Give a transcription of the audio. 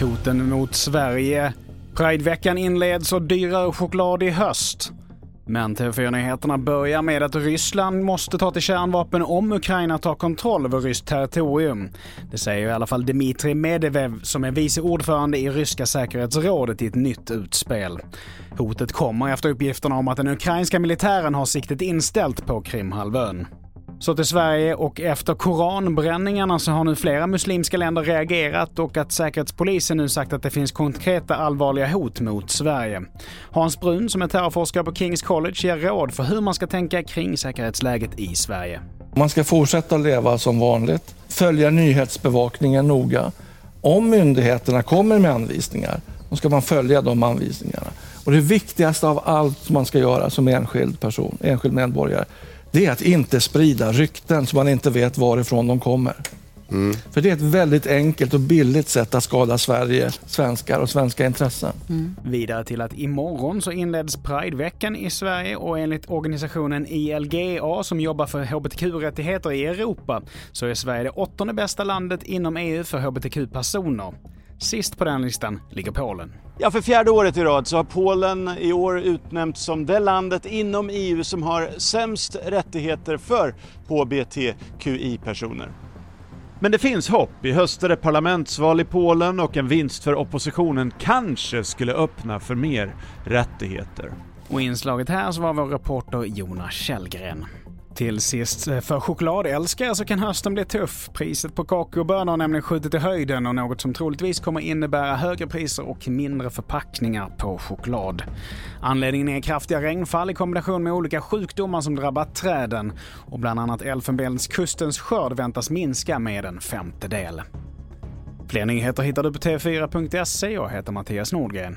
Hoten mot Sverige. Prideveckan inleds och dyrare choklad i höst. Men TV4-nyheterna börjar med att Ryssland måste ta till kärnvapen om Ukraina tar kontroll över ryskt territorium. Det säger i alla fall Dmitri Medvedev som är vice ordförande i Ryska säkerhetsrådet i ett nytt utspel. Hotet kommer efter uppgifterna om att den ukrainska militären har siktet inställt på Krimhalvön. Så till Sverige, och efter koranbränningarna så har nu flera muslimska länder reagerat och att säkerhetspolisen nu sagt att det finns konkreta allvarliga hot mot Sverige. Hans Brun som är terrorforskare på Kings College ger råd för hur man ska tänka kring säkerhetsläget i Sverige. Man ska fortsätta leva som vanligt, följa nyhetsbevakningen noga. Om myndigheterna kommer med anvisningar, då ska man följa de anvisningarna. Och det viktigaste av allt man ska göra som enskild person, enskild medborgare, det är att inte sprida rykten så man inte vet varifrån de kommer. Mm. För det är ett väldigt enkelt och billigt sätt att skada Sverige, svenskar och svenska intressen. Mm. Vidare till att imorgon så inleds Prideveckan i Sverige, och enligt organisationen ILGA som jobbar för hbtq-rättigheter i Europa så är Sverige det 8:e bästa landet inom EU för hbtq-personer. Sist på den listan ligger Polen. Ja, för 4:e året i rad så har Polen i år utnämnts som det landet inom EU som har sämst rättigheter för HBTQI-personer. Men det finns hopp. I höst är det parlamentsval i Polen och en vinst för oppositionen kanske skulle öppna för mer rättigheter. Och inslaget här så var vår reporter Jonas Kjellgren. Till sist, för chokladälskare så kan hösten bli tuff. Priset på kakaobönor har nämligen skjutit i höjden, och något som troligtvis kommer innebära högre priser och mindre förpackningar på choklad. Anledningen är kraftiga regnfall i kombination med olika sjukdomar som drabbat träden, och bland annat Elfenbenskustens skörd väntas minska med 1/5. Fler nyheter hittar du på tv4.se. Jag heter Mattias Nordgren.